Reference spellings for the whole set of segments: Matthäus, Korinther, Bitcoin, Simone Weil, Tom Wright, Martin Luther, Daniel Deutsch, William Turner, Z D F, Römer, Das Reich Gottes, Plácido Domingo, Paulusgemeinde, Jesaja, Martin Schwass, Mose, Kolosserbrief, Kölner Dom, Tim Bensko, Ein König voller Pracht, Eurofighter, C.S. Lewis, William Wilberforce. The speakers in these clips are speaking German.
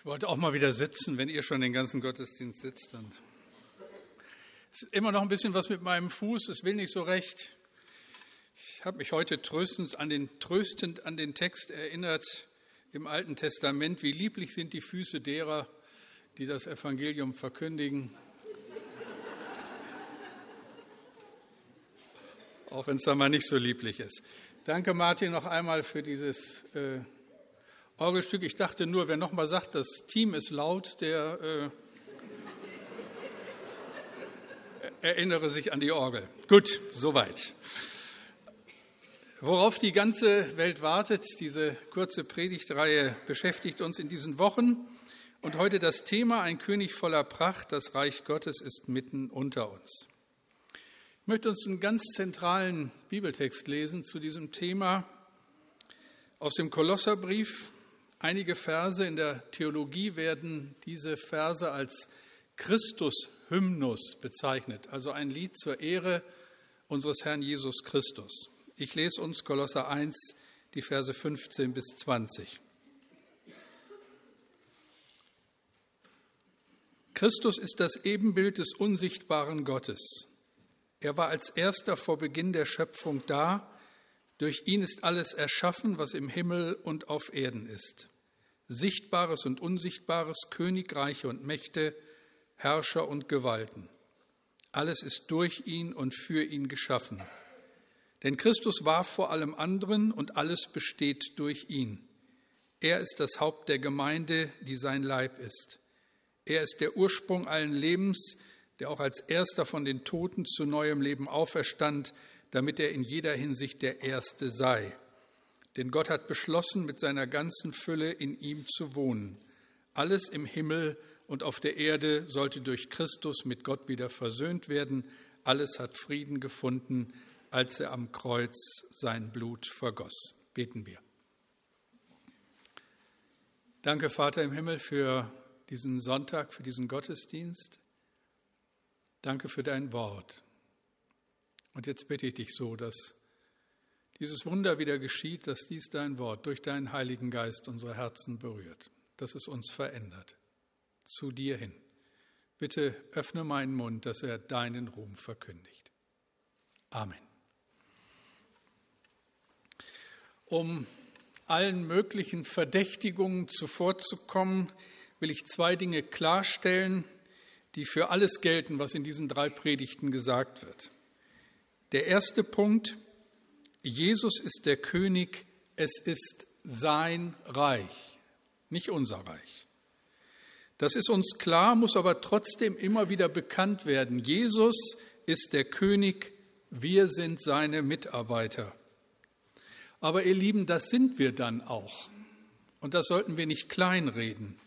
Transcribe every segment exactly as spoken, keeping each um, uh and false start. Ich wollte auch mal wieder sitzen, wenn ihr schon den ganzen Gottesdienst sitzt. Dann ist immer noch ein bisschen was mit meinem Fuß, es will nicht so recht. Ich habe mich heute tröstend an den, tröstend an den Text erinnert im Alten Testament. Wie lieblich sind die Füße derer, die das Evangelium verkündigen. Auch wenn es da mal nicht so lieblich ist. Danke, Martin, noch einmal für dieses äh, Orgelstück. Ich dachte nur, wer nochmal sagt, das Team ist laut, der äh, erinnere sich an die Orgel. Gut, soweit. Worauf die ganze Welt wartet, diese kurze Predigtreihe beschäftigt uns in diesen Wochen. Und heute das Thema: Ein König voller Pracht, das Reich Gottes ist mitten unter uns. Ich möchte uns einen ganz zentralen Bibeltext lesen zu diesem Thema aus dem Kolosserbrief. Einige Verse in der Theologie werden diese Verse als Christus-Hymnus bezeichnet, also ein Lied zur Ehre unseres Herrn Jesus Christus. Ich lese uns Kolosser eins, die Verse fünfzehn bis zwanzig. Christus ist das Ebenbild des unsichtbaren Gottes. Er war als Erster vor Beginn der Schöpfung da. Durch ihn ist alles erschaffen, was im Himmel und auf Erden ist. Sichtbares und Unsichtbares, Königreiche und Mächte, Herrscher und Gewalten. Alles ist durch ihn und für ihn geschaffen. Denn Christus war vor allem anderen und alles besteht durch ihn. Er ist das Haupt der Gemeinde, die sein Leib ist. Er ist der Ursprung allen Lebens, der auch als Erster von den Toten zu neuem Leben auferstand, damit er in jeder Hinsicht der Erste sei. Denn Gott hat beschlossen, mit seiner ganzen Fülle in ihm zu wohnen. Alles im Himmel und auf der Erde sollte durch Christus mit Gott wieder versöhnt werden. Alles hat Frieden gefunden, als er am Kreuz sein Blut vergoss. Beten wir. Danke, Vater im Himmel, für diesen Sonntag, für diesen Gottesdienst. Danke für dein Wort. Und jetzt bitte ich dich so, dass dieses Wunder wieder geschieht, dass dies dein Wort durch deinen Heiligen Geist unsere Herzen berührt, dass es uns verändert, zu dir hin. Bitte öffne meinen Mund, dass er deinen Ruhm verkündigt. Amen. Um allen möglichen Verdächtigungen zuvorzukommen, will ich zwei Dinge klarstellen, die für alles gelten, was in diesen drei Predigten gesagt wird. Der erste Punkt: Jesus ist der König, es ist sein Reich, nicht unser Reich. Das ist uns klar, muss aber trotzdem immer wieder bekannt werden. Jesus ist der König, wir sind seine Mitarbeiter. Aber ihr Lieben, das sind wir dann auch. Und das sollten wir nicht kleinreden.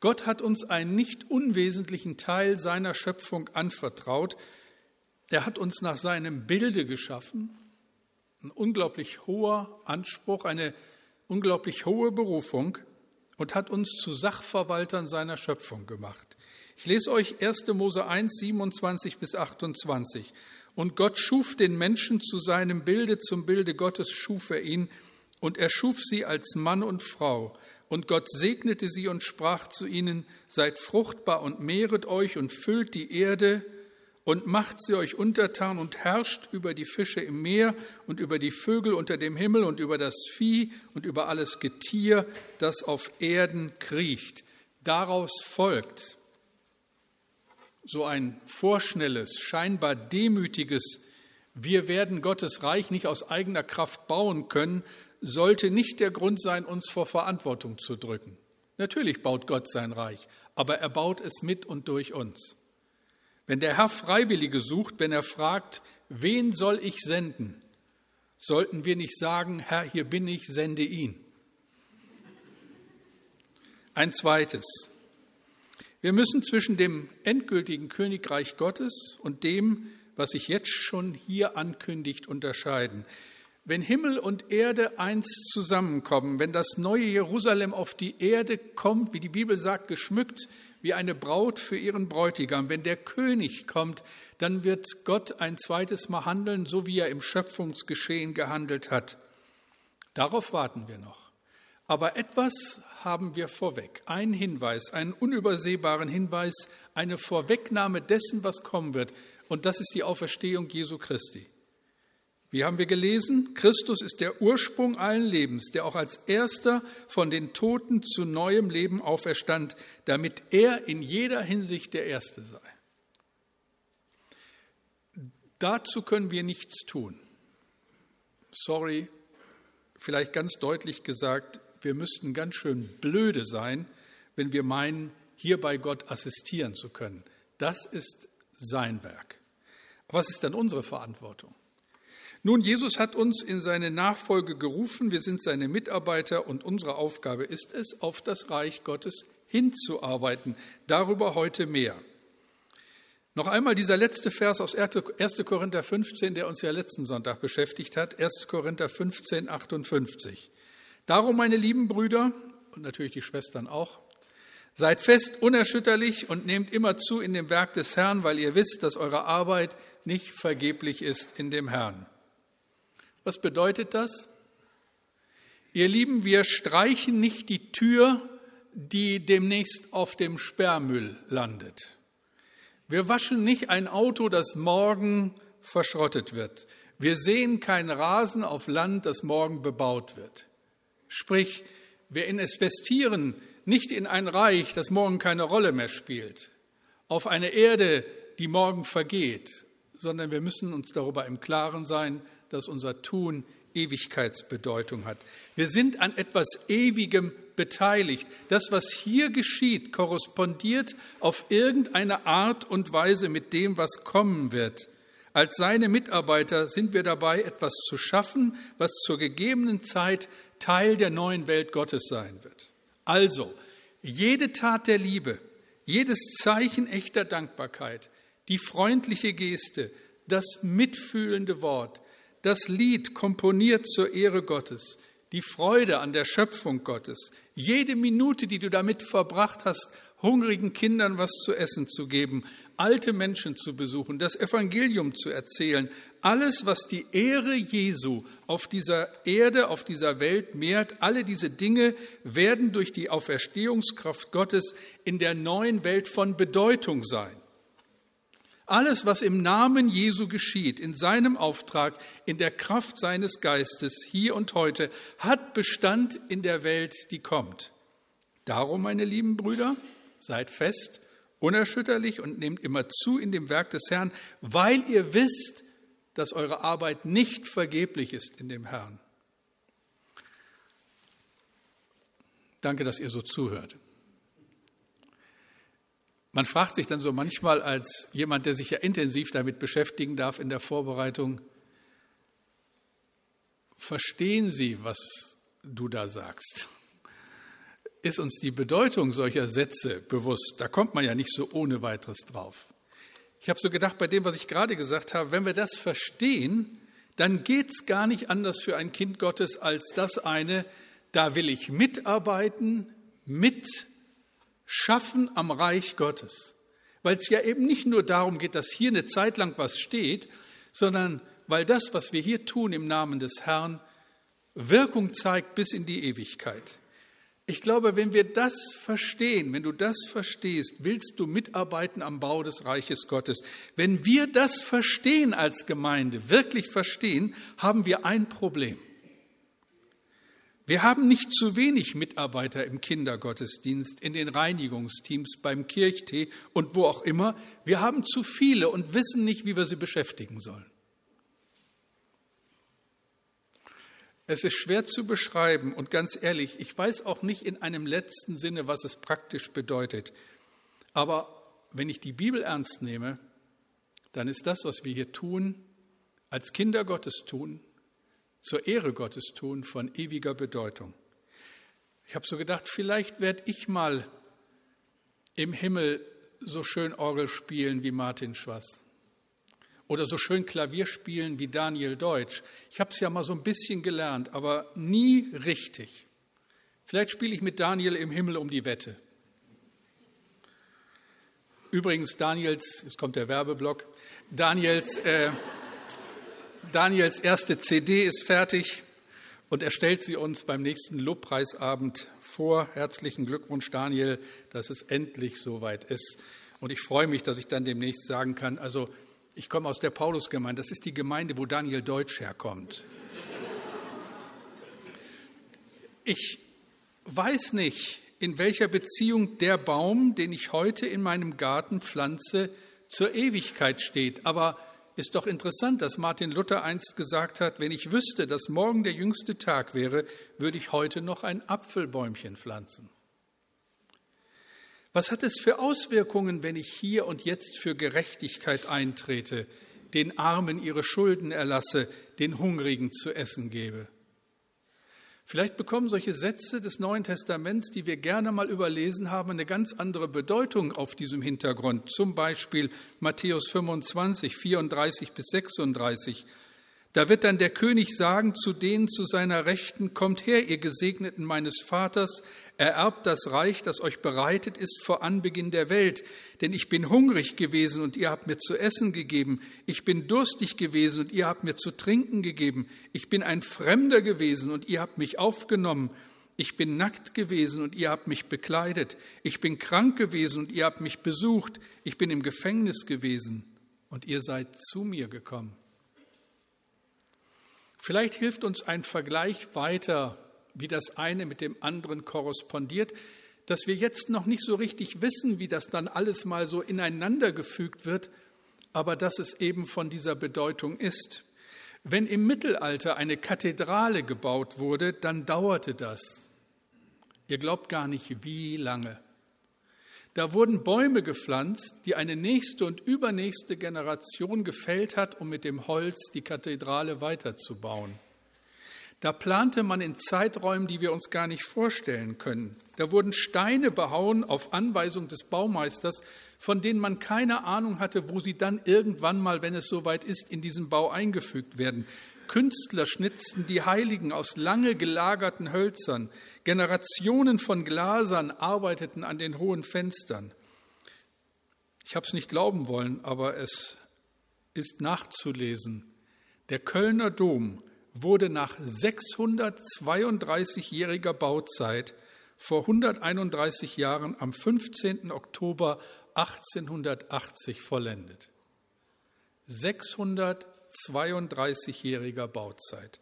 Gott hat uns einen nicht unwesentlichen Teil seiner Schöpfung anvertraut. Er hat uns nach seinem Bilde geschaffen. Ein unglaublich hoher Anspruch, eine unglaublich hohe Berufung, und hat uns zu Sachverwaltern seiner Schöpfung gemacht. Ich lese euch erstes Mose eins, siebenundzwanzig bis achtundzwanzig. Und Gott schuf den Menschen zu seinem Bilde, zum Bilde Gottes schuf er ihn, und er schuf sie als Mann und Frau. Und Gott segnete sie und sprach zu ihnen: Seid fruchtbar und mehret euch und füllt die Erde und macht sie euch untertan und herrscht über die Fische im Meer und über die Vögel unter dem Himmel und über das Vieh und über alles Getier, das auf Erden kriecht. Daraus folgt so ein vorschnelles, scheinbar demütiges: Wir werden Gottes Reich nicht aus eigener Kraft bauen können, sollte nicht der Grund sein, uns vor Verantwortung zu drücken. Natürlich baut Gott sein Reich, aber er baut es mit und durch uns. Wenn der Herr Freiwillige sucht, wenn er fragt, wen soll ich senden, sollten wir nicht sagen: Herr, hier bin ich, sende ihn. Ein zweites: Wir müssen zwischen dem endgültigen Königreich Gottes und dem, was sich jetzt schon hier ankündigt, unterscheiden. Wenn Himmel und Erde eins zusammenkommen, wenn das neue Jerusalem auf die Erde kommt, wie die Bibel sagt, geschmückt wie eine Braut für ihren Bräutigam, wenn der König kommt, dann wird Gott ein zweites Mal handeln, so wie er im Schöpfungsgeschehen gehandelt hat. Darauf warten wir noch. Aber etwas haben wir vorweg, einen Hinweis, einen unübersehbaren Hinweis, eine Vorwegnahme dessen, was kommen wird. Und das ist die Auferstehung Jesu Christi. Wie haben wir gelesen? Christus ist der Ursprung allen Lebens, der auch als Erster von den Toten zu neuem Leben auferstand, damit er in jeder Hinsicht der Erste sei. Dazu können wir nichts tun. Sorry, vielleicht ganz deutlich gesagt, wir müssten ganz schön blöde sein, wenn wir meinen, hier bei Gott assistieren zu können. Das ist sein Werk. Was ist dann unsere Verantwortung? Nun, Jesus hat uns in seine Nachfolge gerufen. Wir sind seine Mitarbeiter und unsere Aufgabe ist es, auf das Reich Gottes hinzuarbeiten. Darüber heute mehr. Noch einmal dieser letzte Vers aus erster Korinther fünfzehn, der uns ja letzten Sonntag beschäftigt hat. erster Korinther fünfzehn, achtundfünfzig. Darum, meine lieben Brüder und natürlich die Schwestern auch, seid fest, unerschütterlich und nehmt immer zu in dem Werk des Herrn, weil ihr wisst, dass eure Arbeit nicht vergeblich ist in dem Herrn. Was bedeutet das? Ihr Lieben, wir streichen nicht die Tür, die demnächst auf dem Sperrmüll landet. Wir waschen nicht ein Auto, das morgen verschrottet wird. Wir sehen keinen Rasen auf Land, das morgen bebaut wird. Sprich, wir investieren nicht in ein Reich, das morgen keine Rolle mehr spielt, auf eine Erde, die morgen vergeht, sondern wir müssen uns darüber im Klaren sein, dass unser Tun Ewigkeitsbedeutung hat. Wir sind an etwas Ewigem beteiligt. Das, was hier geschieht, korrespondiert auf irgendeine Art und Weise mit dem, was kommen wird. Als seine Mitarbeiter sind wir dabei, etwas zu schaffen, was zur gegebenen Zeit Teil der neuen Welt Gottes sein wird. Also, jede Tat der Liebe, jedes Zeichen echter Dankbarkeit, die freundliche Geste, das mitfühlende Wort, das Lied komponiert zur Ehre Gottes, die Freude an der Schöpfung Gottes, jede Minute, die du damit verbracht hast, hungrigen Kindern was zu essen zu geben, alte Menschen zu besuchen, das Evangelium zu erzählen, alles, was die Ehre Jesu auf dieser Erde, auf dieser Welt mehrt, alle diese Dinge werden durch die Auferstehungskraft Gottes in der neuen Welt von Bedeutung sein. Alles, was im Namen Jesu geschieht, in seinem Auftrag, in der Kraft seines Geistes, hier und heute, hat Bestand in der Welt, die kommt. Darum, meine lieben Brüder, seid fest, unerschütterlich und nehmt immer zu in dem Werk des Herrn, weil ihr wisst, dass eure Arbeit nicht vergeblich ist in dem Herrn. Danke, dass ihr so zuhört. Man fragt sich dann so manchmal als jemand, der sich ja intensiv damit beschäftigen darf in der Vorbereitung, verstehen Sie, was du da sagst? Ist uns die Bedeutung solcher Sätze bewusst? Da kommt man ja nicht so ohne weiteres drauf. Ich habe so gedacht, bei dem, was ich gerade gesagt habe, wenn wir das verstehen, dann geht's gar nicht anders für ein Kind Gottes als das eine, da will ich mitarbeiten, mit Schaffen am Reich Gottes, weil es ja eben nicht nur darum geht, dass hier eine Zeit lang was steht, sondern weil das, was wir hier tun im Namen des Herrn, Wirkung zeigt bis in die Ewigkeit. Ich glaube, wenn wir das verstehen, wenn du das verstehst, willst du mitarbeiten am Bau des Reiches Gottes. Wenn wir das verstehen als Gemeinde, wirklich verstehen, haben wir ein Problem. Wir haben nicht zu wenig Mitarbeiter im Kindergottesdienst, in den Reinigungsteams, beim Kirchtee und wo auch immer. Wir haben zu viele und wissen nicht, wie wir sie beschäftigen sollen. Es ist schwer zu beschreiben und ganz ehrlich, ich weiß auch nicht in einem letzten Sinne, was es praktisch bedeutet. Aber wenn ich die Bibel ernst nehme, dann ist das, was wir hier tun, als Kinder Gottes tun, zur Ehre Gottes tun, von ewiger Bedeutung. Ich habe so gedacht, vielleicht werde ich mal im Himmel so schön Orgel spielen wie Martin Schwass oder so schön Klavier spielen wie Daniel Deutsch. Ich habe es ja mal so ein bisschen gelernt, aber nie richtig. Vielleicht spiele ich mit Daniel im Himmel um die Wette. Übrigens Daniels, jetzt kommt der Werbeblock, Daniels... Äh, Daniels erste C D ist fertig Und er stellt sie uns beim nächsten Lobpreisabend vor. Herzlichen Glückwunsch, Daniel, dass es endlich soweit ist. Und ich freue mich, dass ich dann demnächst sagen kann, also ich komme aus der Paulusgemeinde. Das ist die Gemeinde, wo Daniel Deutsch herkommt. Ich weiß nicht, in welcher Beziehung der Baum, den ich heute in meinem Garten pflanze, zur Ewigkeit steht. Aber ist doch interessant, dass Martin Luther einst gesagt hat, wenn ich wüsste, dass morgen der jüngste Tag wäre, würde ich heute noch ein Apfelbäumchen pflanzen. Was hat es für Auswirkungen, wenn ich hier und jetzt für Gerechtigkeit eintrete, den Armen ihre Schulden erlasse, den Hungrigen zu essen gebe? Vielleicht bekommen solche Sätze des Neuen Testaments, die wir gerne mal überlesen haben, eine ganz andere Bedeutung auf diesem Hintergrund. Zum Beispiel Matthäus fünfundzwanzig, vierunddreißig bis sechsunddreißig. Da wird dann der König sagen zu denen zu seiner Rechten, kommt her, ihr Gesegneten meines Vaters, ererbt das Reich, das euch bereitet ist vor Anbeginn der Welt. Denn ich bin hungrig gewesen und ihr habt mir zu essen gegeben. Ich bin durstig gewesen und ihr habt mir zu trinken gegeben. Ich bin ein Fremder gewesen und ihr habt mich aufgenommen. Ich bin nackt gewesen und ihr habt mich bekleidet. Ich bin krank gewesen und ihr habt mich besucht. Ich bin im Gefängnis gewesen und ihr seid zu mir gekommen. Vielleicht hilft uns ein Vergleich weiter, wie das eine mit dem anderen korrespondiert, dass wir jetzt noch nicht so richtig wissen, wie das dann alles mal so ineinander gefügt wird, aber dass es eben von dieser Bedeutung ist. Wenn im Mittelalter eine Kathedrale gebaut wurde, dann dauerte das. Ihr glaubt gar nicht, wie lange. Da wurden Bäume gepflanzt, die eine nächste und übernächste Generation gefällt hat, um mit dem Holz die Kathedrale weiterzubauen. Da plante man in Zeiträumen, die wir uns gar nicht vorstellen können. Da wurden Steine behauen auf Anweisung des Baumeisters, von denen man keine Ahnung hatte, wo sie dann irgendwann mal, wenn es soweit ist, in diesen Bau eingefügt werden. Künstler schnitzten die Heiligen aus lange gelagerten Hölzern. Generationen von Glasern arbeiteten an den hohen Fenstern. Ich habe es nicht glauben wollen, aber es ist nachzulesen. Der Kölner Dom wurde nach sechshundertzweiunddreißigjähriger Bauzeit vor hunderteinunddreißig Jahren am fünfzehnten Oktober achtzehnhundertachtzig vollendet. sechshundertzweiunddreißigjähriger Bauzeit.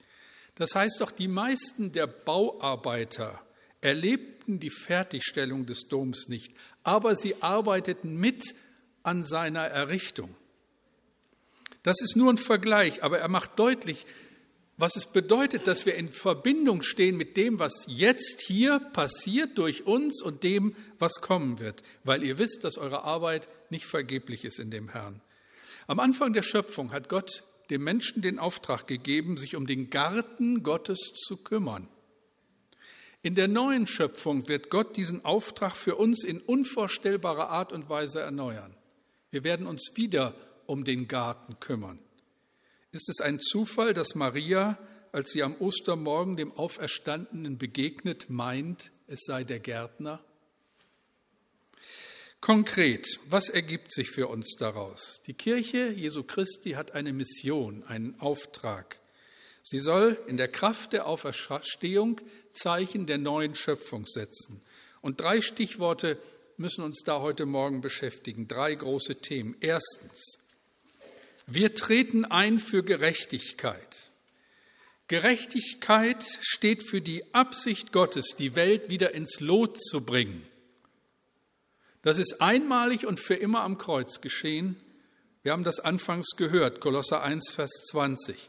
Das heißt doch, die meisten der Bauarbeiter erlebten die Fertigstellung des Doms nicht, aber sie arbeiteten mit an seiner Errichtung. Das ist nur ein Vergleich, aber er macht deutlich, was es bedeutet, dass wir in Verbindung stehen mit dem, was jetzt hier passiert durch uns und dem, was kommen wird, weil ihr wisst, dass eure Arbeit nicht vergeblich ist in dem Herrn. Am Anfang der Schöpfung hat Gott dem Menschen den Auftrag gegeben, sich um den Garten Gottes zu kümmern. In der neuen Schöpfung wird Gott diesen Auftrag für uns in unvorstellbarer Art und Weise erneuern. Wir werden uns wieder um den Garten kümmern. Ist es ein Zufall, dass Maria, als sie am Ostermorgen dem Auferstandenen begegnet, meint, es sei der Gärtner? Konkret, was ergibt sich für uns daraus? Die Kirche Jesu Christi hat eine Mission, einen Auftrag. Sie soll in der Kraft der Auferstehung Zeichen der neuen Schöpfung setzen. Und drei Stichworte müssen uns da heute Morgen beschäftigen, drei große Themen. Erstens, wir treten ein für Gerechtigkeit. Gerechtigkeit steht für die Absicht Gottes, die Welt wieder ins Lot zu bringen. Das ist einmalig und für immer am Kreuz geschehen. Wir haben das anfangs gehört, Kolosser eins, Vers zwanzig.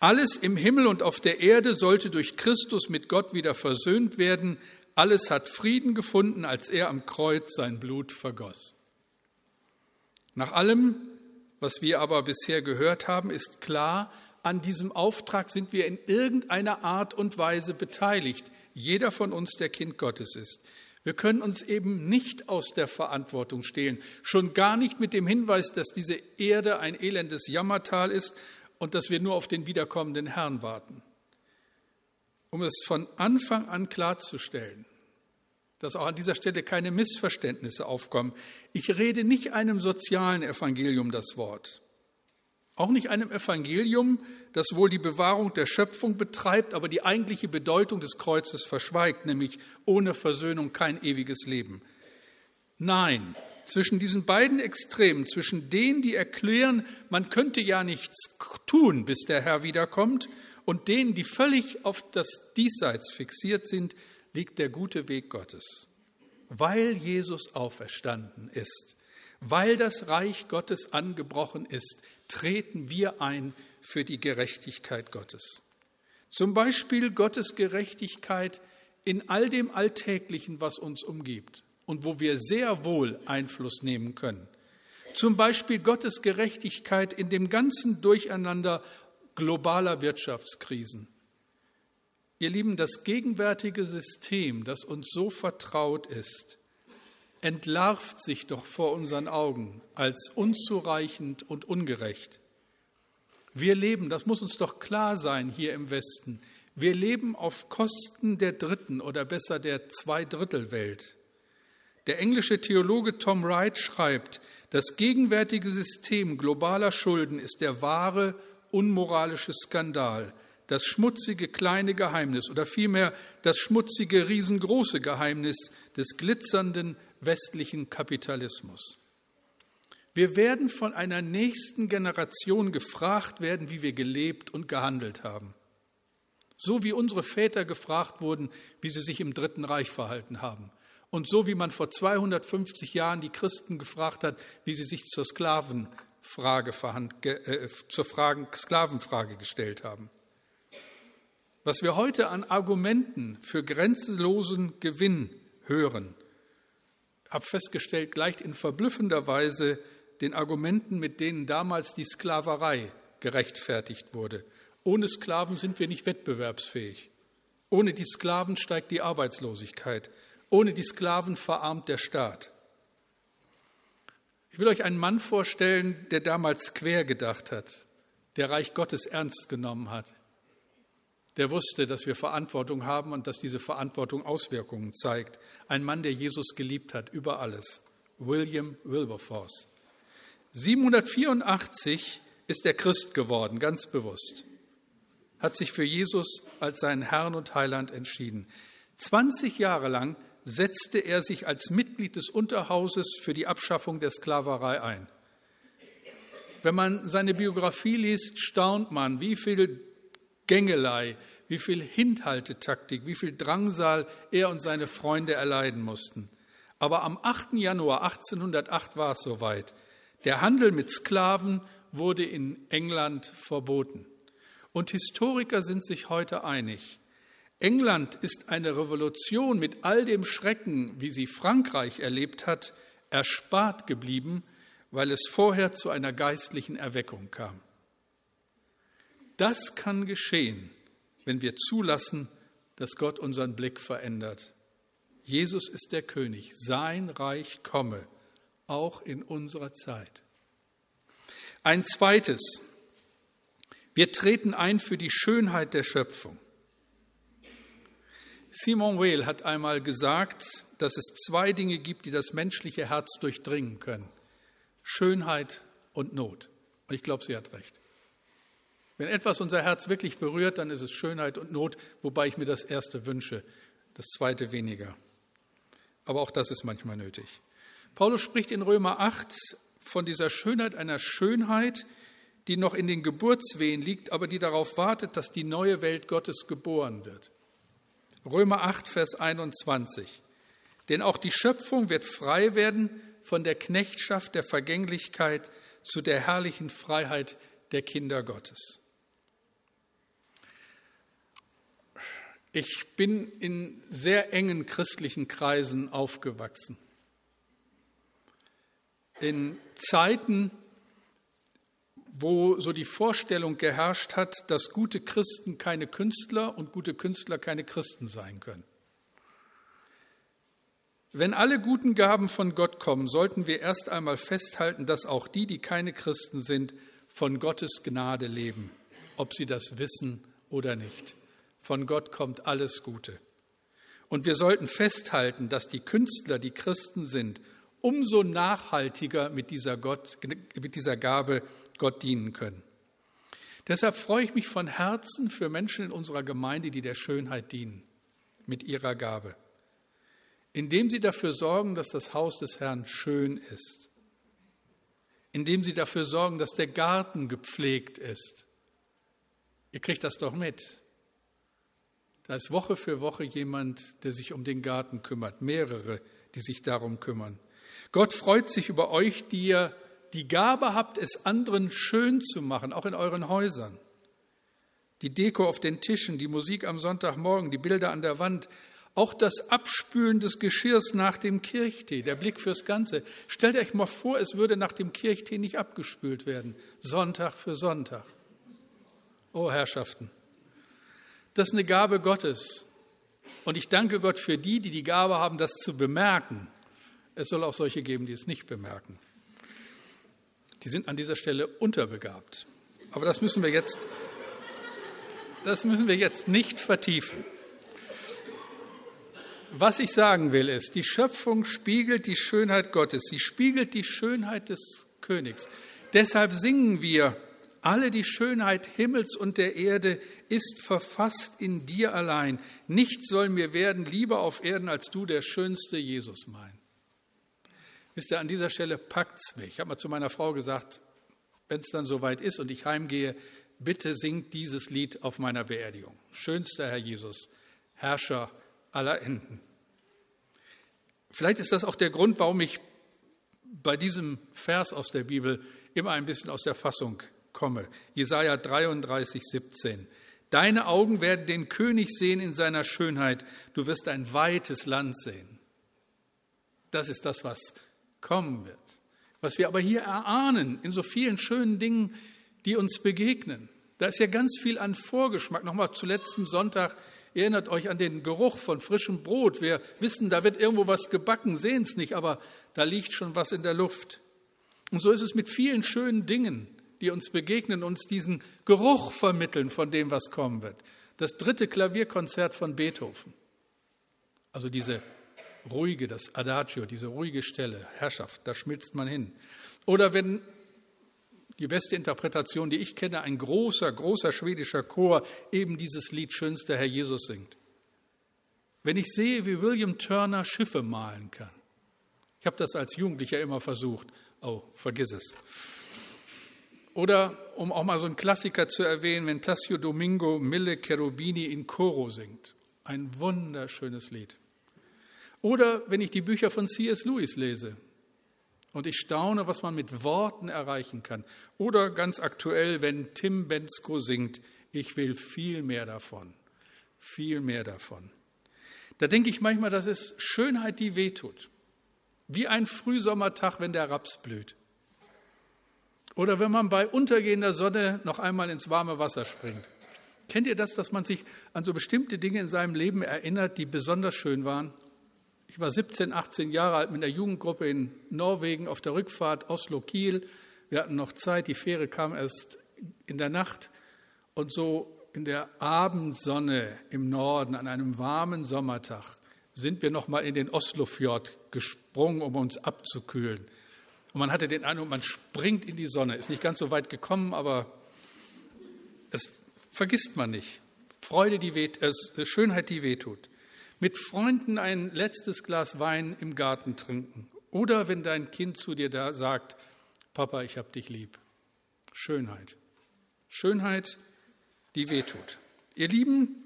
Alles im Himmel und auf der Erde sollte durch Christus mit Gott wieder versöhnt werden. Alles hat Frieden gefunden, als er am Kreuz sein Blut vergoss. Nach allem, was wir aber bisher gehört haben, ist klar, an diesem Auftrag sind wir in irgendeiner Art und Weise beteiligt. Jeder von uns, der Kind Gottes ist. Wir können uns eben nicht aus der Verantwortung stehlen, schon gar nicht mit dem Hinweis, dass diese Erde ein elendes Jammertal ist und dass wir nur auf den wiederkommenden Herrn warten. Um es von Anfang an klarzustellen, dass auch an dieser Stelle keine Missverständnisse aufkommen. Ich rede nicht einem sozialen Evangelium das Wort. Auch nicht einem Evangelium, das wohl die Bewahrung der Schöpfung betreibt, aber die eigentliche Bedeutung des Kreuzes verschweigt, nämlich ohne Versöhnung kein ewiges Leben. Nein, zwischen diesen beiden Extremen, zwischen denen, die erklären, man könnte ja nichts tun, bis der Herr wiederkommt, und denen, die völlig auf das Diesseits fixiert sind, liegt der gute Weg Gottes. Weil Jesus auferstanden ist, weil das Reich Gottes angebrochen ist, treten wir ein für die Gerechtigkeit Gottes. Zum Beispiel Gottes Gerechtigkeit in all dem Alltäglichen, was uns umgibt und wo wir sehr wohl Einfluss nehmen können. Zum Beispiel Gottes Gerechtigkeit in dem ganzen Durcheinander globaler Wirtschaftskrisen. Ihr Lieben, das gegenwärtige System, das uns so vertraut ist, entlarvt sich doch vor unseren Augen als unzureichend und ungerecht. Wir leben, das muss uns doch klar sein hier im Westen, wir leben auf Kosten der Dritten oder besser der Zweidrittelwelt. Der englische Theologe Tom Wright schreibt, das gegenwärtige System globaler Schulden ist der wahre, unmoralische Skandal, das schmutzige kleine Geheimnis oder vielmehr das schmutzige, riesengroße Geheimnis des glitzernden westlichen Kapitalismus. Wir werden von einer nächsten Generation gefragt werden, wie wir gelebt und gehandelt haben. So wie unsere Väter gefragt wurden, wie sie sich im Dritten Reich verhalten haben. Und so wie man vor zweihundertfünfzig Jahren die Christen gefragt hat, wie sie sich zur Sklavenfrage, äh, zur Fragen, Sklavenfrage gestellt haben. Was wir heute an Argumenten für grenzenlosen Gewinn hören, habe festgestellt, gleicht in verblüffender Weise den Argumenten, mit denen damals die Sklaverei gerechtfertigt wurde. Ohne Sklaven sind wir nicht wettbewerbsfähig. Ohne die Sklaven steigt die Arbeitslosigkeit. Ohne die Sklaven verarmt der Staat. Ich will euch einen Mann vorstellen, der damals quer gedacht hat, der Reich Gottes ernst genommen hat. Der wusste, dass wir Verantwortung haben und dass diese Verantwortung Auswirkungen zeigt. Ein Mann, der Jesus geliebt hat, über alles. William Wilberforce. siebenhundertvierundachtzig ist er Christ geworden, ganz bewusst. Hat sich für Jesus als seinen Herrn und Heiland entschieden. zwanzig Jahre lang setzte er sich als Mitglied des Unterhauses für die Abschaffung der Sklaverei ein. Wenn man seine Biografie liest, staunt man, wie viel Gängelei, wie viel Hinhaltetaktik, wie viel Drangsal er und seine Freunde erleiden mussten. Aber am achten Januar achtzehnhundertacht war es soweit. Der Handel mit Sklaven wurde in England verboten. Und Historiker sind sich heute einig. England ist eine Revolution mit all dem Schrecken, wie sie Frankreich erlebt hat, erspart geblieben, weil es vorher zu einer geistlichen Erweckung kam. Das kann geschehen, wenn wir zulassen, dass Gott unseren Blick verändert. Jesus ist der König, sein Reich komme, auch in unserer Zeit. Ein zweites, wir treten ein für die Schönheit der Schöpfung. Simone Weil hat einmal gesagt, dass es zwei Dinge gibt, die das menschliche Herz durchdringen können. Schönheit und Not. Und ich glaube, sie hat recht. Wenn etwas unser Herz wirklich berührt, dann ist es Schönheit und Not, wobei ich mir das Erste wünsche, das Zweite weniger. Aber auch das ist manchmal nötig. Paulus spricht in Römer acht von dieser Schönheit, einer Schönheit, die noch in den Geburtswehen liegt, aber die darauf wartet, dass die neue Welt Gottes geboren wird. Römer acht, Vers einundzwanzig. Denn auch die Schöpfung wird frei werden von der Knechtschaft der Vergänglichkeit zu der herrlichen Freiheit der Kinder Gottes. Ich bin in sehr engen christlichen Kreisen aufgewachsen. In Zeiten, wo so die Vorstellung geherrscht hat, dass gute Christen keine Künstler und gute Künstler keine Christen sein können. Wenn alle guten Gaben von Gott kommen, sollten wir erst einmal festhalten, dass auch die, die keine Christen sind, von Gottes Gnade leben, ob sie das wissen oder nicht. Von Gott kommt alles Gute. Und wir sollten festhalten, dass die Künstler, die Christen sind, umso nachhaltiger mit dieser, Gott, mit dieser Gabe Gott dienen können. Deshalb freue ich mich von Herzen für Menschen in unserer Gemeinde, die der Schönheit dienen, mit ihrer Gabe, indem sie dafür sorgen, dass das Haus des Herrn schön ist, indem sie dafür sorgen, dass der Garten gepflegt ist. Ihr kriegt das doch mit. Da ist Woche für Woche jemand, der sich um den Garten kümmert, mehrere, die sich darum kümmern. Gott freut sich über euch, die ihr die Gabe habt, es anderen schön zu machen, auch in euren Häusern. Die Deko auf den Tischen, die Musik am Sonntagmorgen, die Bilder an der Wand, auch das Abspülen des Geschirrs nach dem Kirchtee, der Blick fürs Ganze. Stellt euch mal vor, es würde nach dem Kirchtee nicht abgespült werden, Sonntag für Sonntag. Oh Herrschaften, das ist eine Gabe Gottes. Und ich danke Gott für die, die die Gabe haben, das zu bemerken. Es soll auch solche geben, die es nicht bemerken. Die sind an dieser Stelle unterbegabt. Aber das müssen wir jetzt, das müssen wir jetzt nicht vertiefen. Was ich sagen will ist, die Schöpfung spiegelt die Schönheit Gottes. Sie spiegelt die Schönheit des Königs. Deshalb singen wir, alle die Schönheit Himmels und der Erde ist verfasst in dir allein. Nichts soll mir werden lieber auf Erden, als du, der schönste Jesus mein. Wisst ihr, an dieser Stelle packt's mich. Ich habe mal zu meiner Frau gesagt, wenn es dann soweit ist und ich heimgehe, bitte singt dieses Lied auf meiner Beerdigung. Schönster Herr Jesus, Herrscher aller Enden. Vielleicht ist das auch der Grund, warum ich bei diesem Vers aus der Bibel immer ein bisschen aus der Fassung komme. Jesaja dreiunddreißig, siebzehn. Deine Augen werden den König sehen in seiner Schönheit. Du wirst ein weites Land sehen. Das ist das, was kommen wird. Was wir aber hier erahnen in so vielen schönen Dingen, die uns begegnen. Da ist ja ganz viel an Vorgeschmack. Nochmal zu letztem Sonntag. Erinnert euch an den Geruch von frischem Brot. Wir wissen, da wird irgendwo was gebacken, sehen es nicht, aber da liegt schon was in der Luft. Und so ist es mit vielen schönen Dingen, die uns begegnen, uns diesen Geruch vermitteln von dem, was kommen wird. Das dritte Klavierkonzert von Beethoven. Also diese ruhige, das Adagio, diese ruhige Stelle, Herrschaft, da schmilzt man hin. Oder wenn, die beste Interpretation, die ich kenne, ein großer, großer schwedischer Chor eben dieses Lied Schönster Herr Jesus singt. Wenn ich sehe, wie William Turner Schiffe malen kann. Ich habe das als Jugendlicher immer versucht. Oh, vergiss es. Oder, um auch mal so einen Klassiker zu erwähnen, wenn Plácido Domingo Mille Cherubini in Coro singt. Ein wunderschönes Lied. Oder, wenn ich die Bücher von C S Lewis lese. Und ich staune, was man mit Worten erreichen kann. Oder ganz aktuell, wenn Tim Bensko singt, ich will viel mehr davon, viel mehr davon. Da denke ich manchmal, das ist Schönheit, die wehtut. Wie ein Frühsommertag, wenn der Raps blüht. Oder wenn man bei untergehender Sonne noch einmal ins warme Wasser springt. Kennt ihr das, dass man sich an so bestimmte Dinge in seinem Leben erinnert, die besonders schön waren? Ich war siebzehn, achtzehn Jahre alt mit einer Jugendgruppe in Norwegen auf der Rückfahrt Oslo-Kiel. Wir hatten noch Zeit, die Fähre kam erst in der Nacht. Und so in der Abendsonne im Norden, an einem warmen Sommertag, sind wir nochmal in den Oslofjord gesprungen, um uns abzukühlen. Und man hatte den Eindruck, man springt in die Sonne. Ist nicht ganz so weit gekommen, aber das vergisst man nicht. Freude, die weht, äh, Schönheit, die wehtut. Mit Freunden ein letztes Glas Wein im Garten trinken. Oder wenn dein Kind zu dir da sagt, Papa, ich hab dich lieb. Schönheit. Schönheit, die wehtut. Ihr Lieben,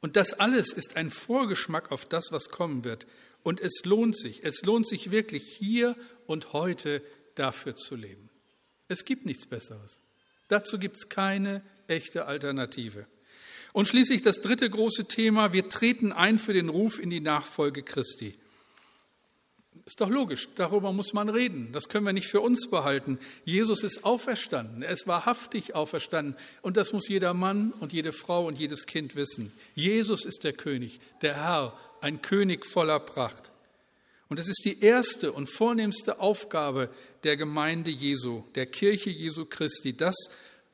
und das alles ist ein Vorgeschmack auf das, was kommen wird. Und es lohnt sich, es lohnt sich wirklich hier und heute dafür zu leben. Es gibt nichts Besseres. Dazu gibt es keine echte Alternative. Und schließlich das dritte große Thema, wir treten ein für den Ruf in die Nachfolge Christi. Ist doch logisch, darüber muss man reden. Das können wir nicht für uns behalten. Jesus ist auferstanden, er ist wahrhaftig auferstanden. Und das muss jeder Mann und jede Frau und jedes Kind wissen. Jesus ist der König, der Herr, ein König voller Pracht. Und es ist die erste und vornehmste Aufgabe der Gemeinde Jesu, der Kirche Jesu Christi, das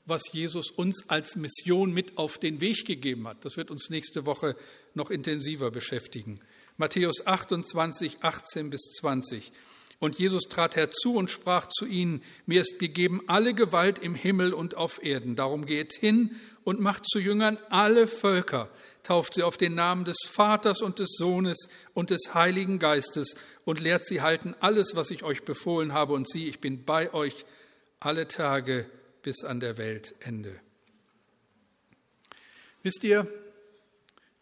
was Jesus uns als Mission mit auf den Weg gegeben hat. Das wird uns nächste Woche noch intensiver beschäftigen. Matthäus achtundzwanzig, achtzehn bis zwanzig. Und Jesus trat herzu und sprach zu ihnen, mir ist gegeben alle Gewalt im Himmel und auf Erden. Darum geht hin und macht zu Jüngern alle Völker, tauft sie auf den Namen des Vaters und des Sohnes und des Heiligen Geistes und lehrt sie halten alles, was ich euch befohlen habe. Und siehe, ich bin bei euch alle Tage bis an der Weltende. Wisst ihr,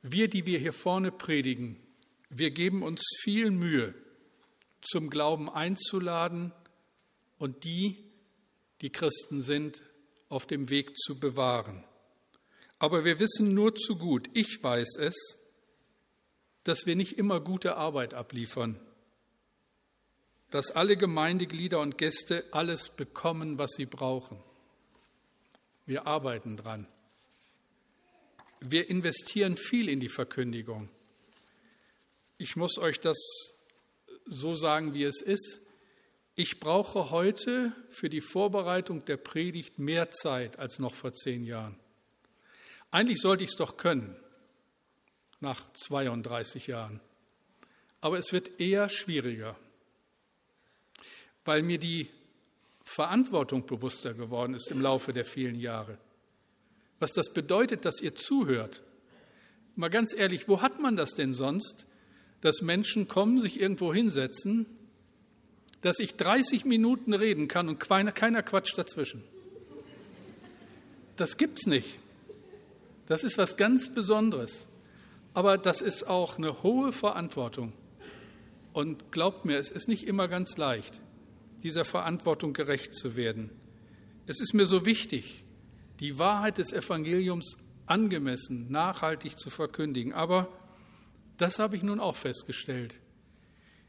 wir, die wir hier vorne predigen, wir geben uns viel Mühe, zum Glauben einzuladen und die, die Christen sind, auf dem Weg zu bewahren. Aber wir wissen nur zu gut, ich weiß es, dass wir nicht immer gute Arbeit abliefern, dass alle Gemeindeglieder und Gäste alles bekommen, was sie brauchen. Wir arbeiten dran. Wir investieren viel in die Verkündigung. Ich muss euch das so sagen, wie es ist. Ich brauche heute für die Vorbereitung der Predigt mehr Zeit als noch vor zehn Jahren. Eigentlich sollte ich es doch können, nach zweiunddreißig Jahren. Aber es wird eher schwieriger, weil mir die Verantwortung bewusster geworden ist im Laufe der vielen Jahre. Was das bedeutet, dass ihr zuhört. Mal ganz ehrlich, wo hat man das denn sonst? Dass Menschen kommen, sich irgendwo hinsetzen, dass ich dreißig Minuten reden kann und keiner, keiner quatscht dazwischen. Das gibt's nicht. Das ist was ganz Besonderes. Aber das ist auch eine hohe Verantwortung. Und glaubt mir, es ist nicht immer ganz leicht, dieser Verantwortung gerecht zu werden. Es ist mir so wichtig, die Wahrheit des Evangeliums angemessen, nachhaltig zu verkündigen. Aber das habe ich nun auch festgestellt.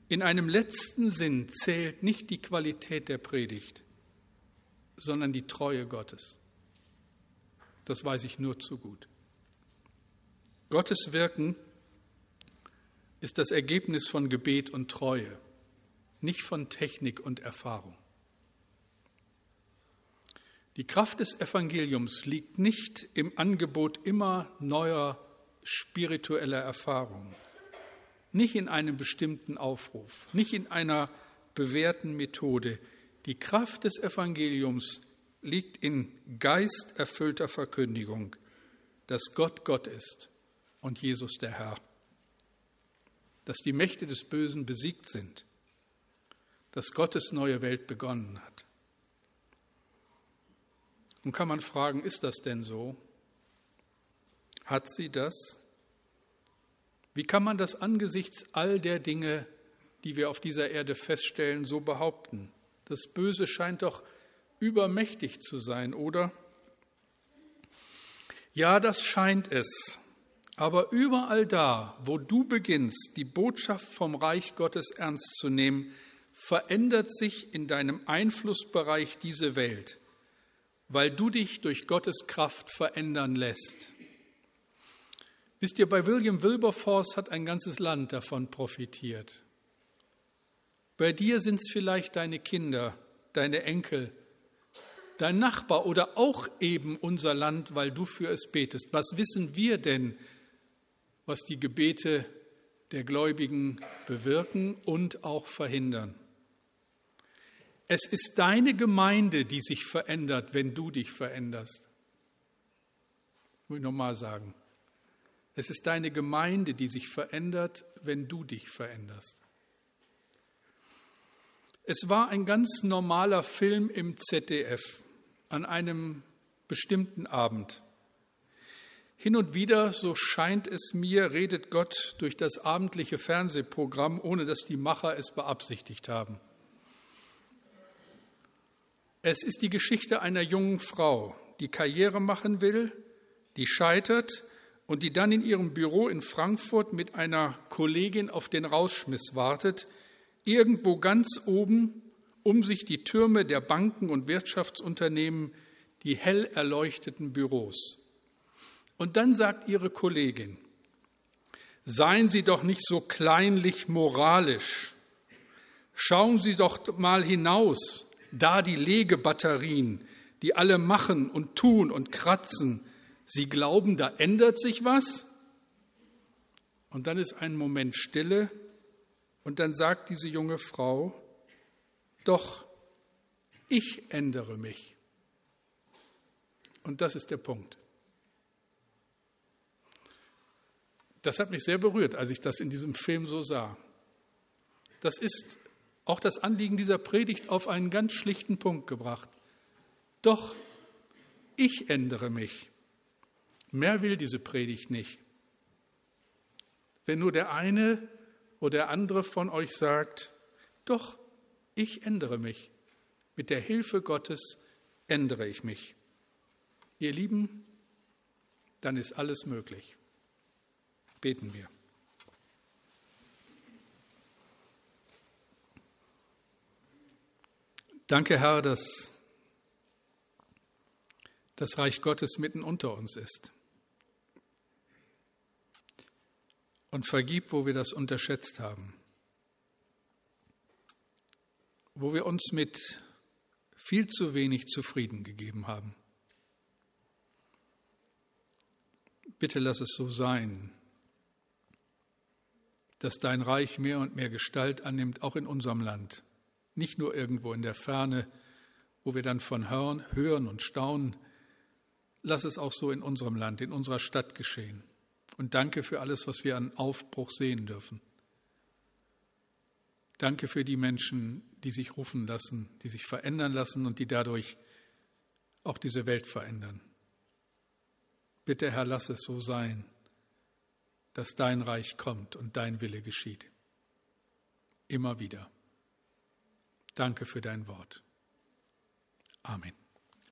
In einem letzten Sinn zählt nicht die Qualität der Predigt, sondern die Treue Gottes. Das weiß ich nur zu gut. Gottes Wirken ist das Ergebnis von Gebet und Treue, nicht von Technik und Erfahrung. Die Kraft des Evangeliums liegt nicht im Angebot immer neuer spiritueller Erfahrung, nicht in einem bestimmten Aufruf, nicht in einer bewährten Methode. Die Kraft des Evangeliums liegt in geisterfüllter Verkündigung, dass Gott Gott ist und Jesus der Herr, dass die Mächte des Bösen besiegt sind, dass Gottes neue Welt begonnen hat. Nun kann man fragen, ist das denn so? Hat sie das? Wie kann man das angesichts all der Dinge, die wir auf dieser Erde feststellen, so behaupten? Das Böse scheint doch übermächtig zu sein, oder? Ja, das scheint es. Aber überall da, wo du beginnst, die Botschaft vom Reich Gottes ernst zu nehmen, verändert sich in deinem Einflussbereich diese Welt, weil du dich durch Gottes Kraft verändern lässt. Wisst ihr, bei William Wilberforce hat ein ganzes Land davon profitiert. Bei dir sind es vielleicht deine Kinder, deine Enkel, dein Nachbar oder auch eben unser Land, weil du für es betest. Was wissen wir denn, was die Gebete der Gläubigen bewirken und auch verhindern? Es ist deine Gemeinde, die sich verändert, wenn du dich veränderst. Muss ich nochmal sagen. Es ist deine Gemeinde, die sich verändert, wenn du dich veränderst. Es war ein ganz normaler Film im Z D F an einem bestimmten Abend. Hin und wieder, so scheint es mir, redet Gott durch das abendliche Fernsehprogramm, ohne dass die Macher es beabsichtigt haben. Es ist die Geschichte einer jungen Frau, die Karriere machen will, die scheitert, und die dann in ihrem Büro in Frankfurt mit einer Kollegin auf den Rausschmiss wartet, irgendwo ganz oben, um sich die Türme der Banken und Wirtschaftsunternehmen, die hell erleuchteten Büros. Und dann sagt ihre Kollegin, seien Sie doch nicht so kleinlich moralisch, schauen Sie doch mal hinaus, da die Legebatterien, die alle machen und tun und kratzen, Sie glauben, da ändert sich was? Und dann ist ein Moment Stille und dann sagt diese junge Frau, Doch ich ändere mich. Und das ist der Punkt. Das hat mich sehr berührt, als ich das in diesem Film so sah. Das ist auch das Anliegen dieser Predigt auf einen ganz schlichten Punkt gebracht. Doch ich ändere mich. Mehr will diese Predigt nicht. Wenn nur der eine oder der andere von euch sagt, doch ich ändere mich. Mit der Hilfe Gottes ändere ich mich. Ihr Lieben, dann ist alles möglich. Beten wir. Danke, Herr, dass das Reich Gottes mitten unter uns ist. Und vergib, wo wir das unterschätzt haben. Wo wir uns mit viel zu wenig zufrieden gegeben haben. Bitte lass es so sein, dass dein Reich mehr und mehr Gestalt annimmt, auch in unserem Land. Nicht nur irgendwo in der Ferne, wo wir dann von hören, hören und staunen. Lass es auch so in unserem Land, in unserer Stadt geschehen. Und danke für alles, was wir an Aufbruch sehen dürfen. Danke für die Menschen, die sich rufen lassen, die sich verändern lassen und die dadurch auch diese Welt verändern. Bitte, Herr, lass es so sein, dass dein Reich kommt und dein Wille geschieht. Immer wieder. Danke für dein Wort. Amen.